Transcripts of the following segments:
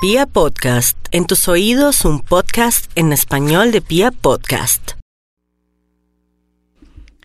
Pía Podcast, en tus oídos un podcast en español de Pía Podcast.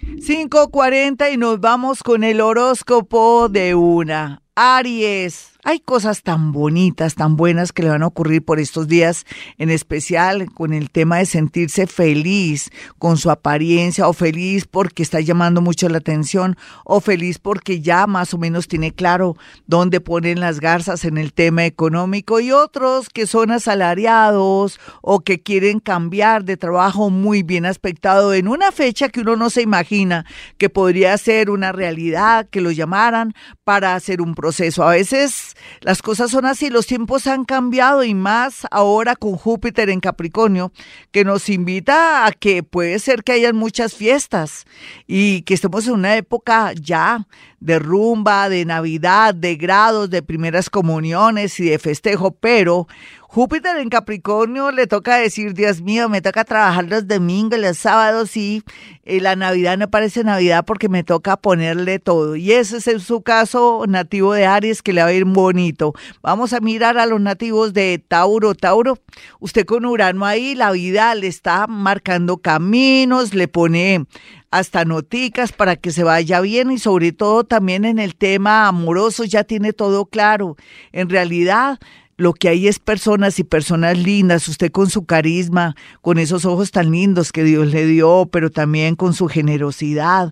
5:40 y nos vamos con el horóscopo de una. Aries, hay cosas tan bonitas, tan buenas que le van a ocurrir por estos días, en especial con el tema de sentirse feliz con su apariencia, o feliz porque está llamando mucho la atención, o feliz porque ya más o menos tiene claro dónde ponen las garzas en el tema económico, y otros que son asalariados o que quieren cambiar de trabajo muy bien aspectado en una fecha que uno no se imagina que podría ser una realidad, que lo llamaran para hacer un proceso. A veces las cosas son así, los tiempos han cambiado, y más ahora con Júpiter en Capricornio, que nos invita a que puede ser que hayan muchas fiestas y que estemos en una época ya de rumba, de Navidad, de grados, de primeras comuniones y de festejo, pero Júpiter en Capricornio le toca decir, Dios mío, me toca trabajar los domingos, los sábados, y la Navidad no parece Navidad porque me toca ponerle todo. Y ese es su caso nativo de Aries, que le va a ir bonito. Vamos a mirar a los nativos de Tauro. Tauro, usted con Urano ahí, la vida le está marcando caminos, le pone hasta noticas para que se vaya bien, y sobre todo también en el tema amoroso ya tiene todo claro. En realidad, lo que hay es personas y personas lindas, usted con su carisma, con esos ojos tan lindos que Dios le dio, pero también con su generosidad.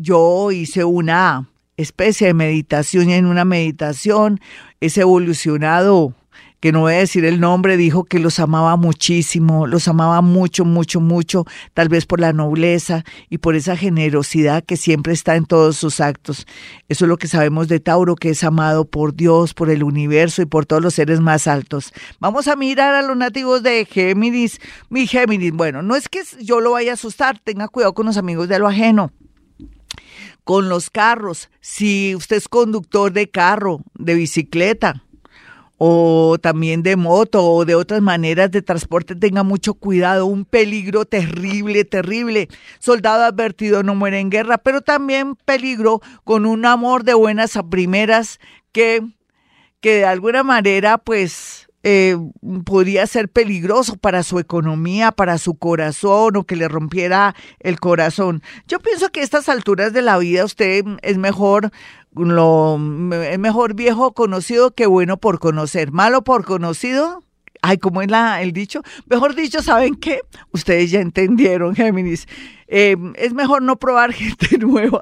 Yo hice una especie de meditación, y en una meditación ese evolucionado, que no voy a decir el nombre, dijo que los amaba muchísimo, los amaba mucho, mucho, mucho, tal vez por la nobleza y por esa generosidad que siempre está en todos sus actos. Eso es lo que sabemos de Tauro, que es amado por Dios, por el universo y por todos los seres más altos. Vamos a mirar a los nativos de Géminis. Mi Géminis, bueno, no es que yo lo vaya a asustar, tenga cuidado con los amigos de lo ajeno. Con los carros, si usted es conductor de carro, de bicicleta, o también de moto, o de otras maneras de transporte, tenga mucho cuidado, un peligro terrible, terrible. Soldado advertido no muere en guerra, pero también peligro con un amor de buenas a primeras que de alguna manera pues podría ser peligroso para su economía, para su corazón, o que le rompiera el corazón. Yo pienso que a estas alturas de la vida usted es mejor viejo conocido que bueno por conocer. Malo por conocido, ay, ¿cómo es el dicho? Mejor dicho, ¿saben qué? Ustedes ya entendieron, Géminis. Es mejor no probar gente nueva.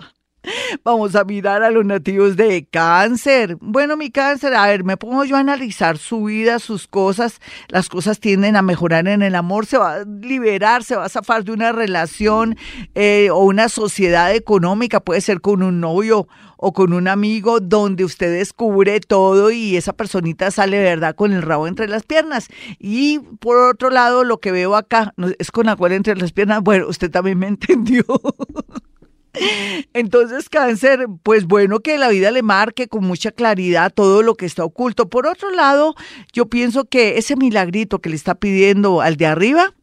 Vamos a mirar a los nativos de Cáncer. Bueno, mi Cáncer, a ver, me pongo yo a analizar su vida, sus cosas. Las cosas tienden a mejorar en el amor, se va a liberar, se va a zafar de una relación o una sociedad económica, puede ser con un novio o con un amigo, donde usted descubre todo y esa personita sale, ¿verdad?, con el rabo entre las piernas. Y por otro lado, lo que veo acá, ¿es con la cual entre las piernas? Bueno, usted también me entendió. Entonces, Cáncer, pues bueno, que la vida le marque con mucha claridad todo lo que está oculto. Por otro lado, yo pienso que ese milagrito que le está pidiendo al de arriba,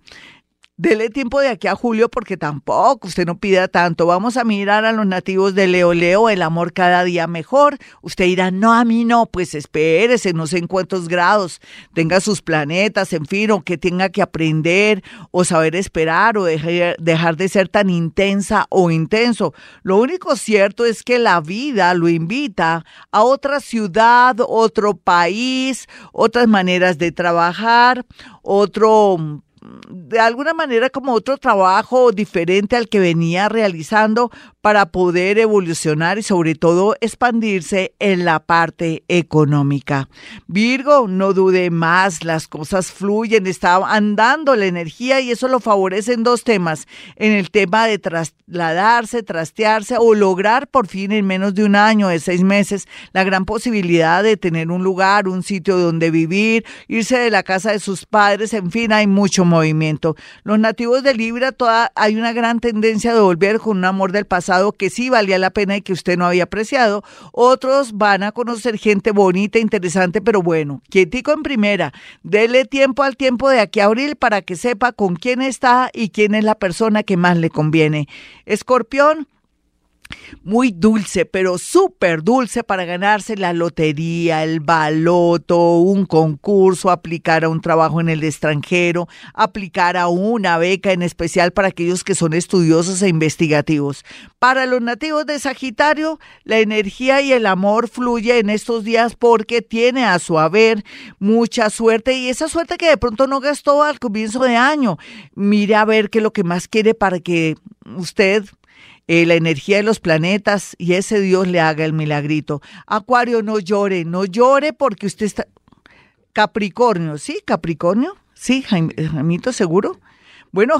dele tiempo de aquí a julio, porque tampoco usted no pida tanto. Vamos a mirar a los nativos de Leo. Leo, el amor cada día mejor. Usted dirá, no, a mí no, pues espérese, no sé en cuántos grados tenga sus planetas, en fin, o que tenga que aprender, o saber esperar, o dejar de ser tan intensa o intenso. Lo único cierto es que la vida lo invita a otra ciudad, otro país, otras maneras de trabajar, de alguna manera como otro trabajo diferente al que venía realizando, para poder evolucionar y sobre todo expandirse en la parte económica. Virgo, no dude más, las cosas fluyen, está andando la energía, y eso lo favorece en dos temas: en el tema de trasladarse, trastearse, o lograr por fin en menos de un año, de 6 meses, la gran posibilidad de tener un lugar, un sitio donde vivir, irse de la casa de sus padres, en fin, hay mucho movimiento. Los nativos de Libra, hay una gran tendencia de volver con un amor del pasado que sí valía la pena y que usted no había apreciado. Otros van a conocer gente bonita, interesante, pero bueno, quietico en primera, dele tiempo al tiempo de aquí a abril para que sepa con quién está y quién es la persona que más le conviene. Escorpión, muy dulce, pero súper dulce para ganarse la lotería, el baloto, un concurso, aplicar a un trabajo en el extranjero, aplicar a una beca, en especial para aquellos que son estudiosos e investigativos. Para los nativos de Sagitario, la energía y el amor fluye en estos días porque tiene a su haber mucha suerte, y esa suerte que de pronto no gastó al comienzo de año. Mire a ver qué es lo que más quiere para que usted... la energía de los planetas y ese Dios le haga el milagrito. Acuario, no llore porque usted está... Capricornio, ¿sí? Capricornio, ¿sí? Jaimito, ¿seguro? Bueno,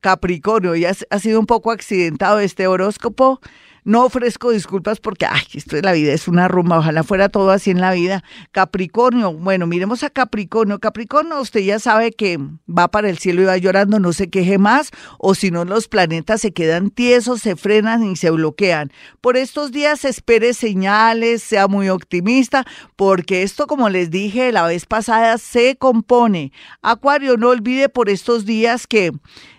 Capricornio, ya ha sido un poco accidentado este horóscopo. No ofrezco disculpas porque, esto de la vida es una rumba, ojalá fuera todo así en la vida. Capricornio, bueno, miremos a Capricornio. Capricornio, usted ya sabe que va para el cielo y va llorando, no se queje más, o si no los planetas se quedan tiesos, se frenan y se bloquean. Por estos días espere señales, sea muy optimista, porque esto, como les dije la vez pasada, se compone. Acuario, no olvide por estos días que...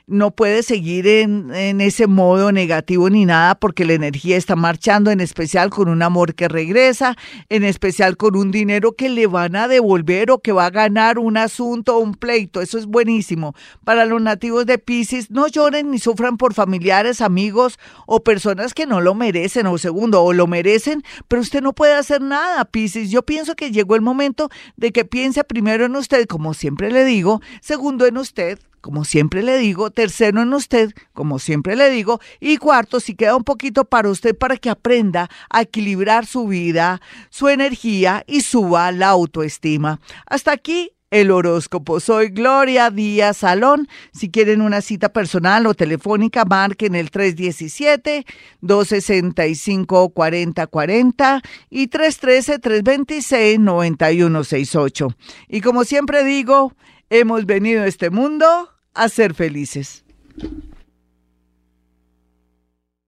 no puede seguir en ese modo negativo ni nada porque la energía está marchando, en especial con un amor que regresa, en especial con un dinero que le van a devolver o que va a ganar un asunto o un pleito. Eso es buenísimo. Para los nativos de Piscis, no lloren ni sufran por familiares, amigos o personas que no lo merecen o lo merecen, pero usted no puede hacer nada, Piscis. Yo pienso que llegó el momento de que piense primero en usted, como siempre le digo, segundo en usted, como siempre le digo, tercero en usted, como siempre le digo, y cuarto, si queda un poquito para usted, para que aprenda a equilibrar su vida, su energía y suba la autoestima. Hasta aquí el horóscopo. Soy Gloria Díaz Salón. Si quieren una cita personal o telefónica, marquen el 317-265-4040 y 313-326-9168. Y como siempre digo, hemos venido a este mundo a ser felices.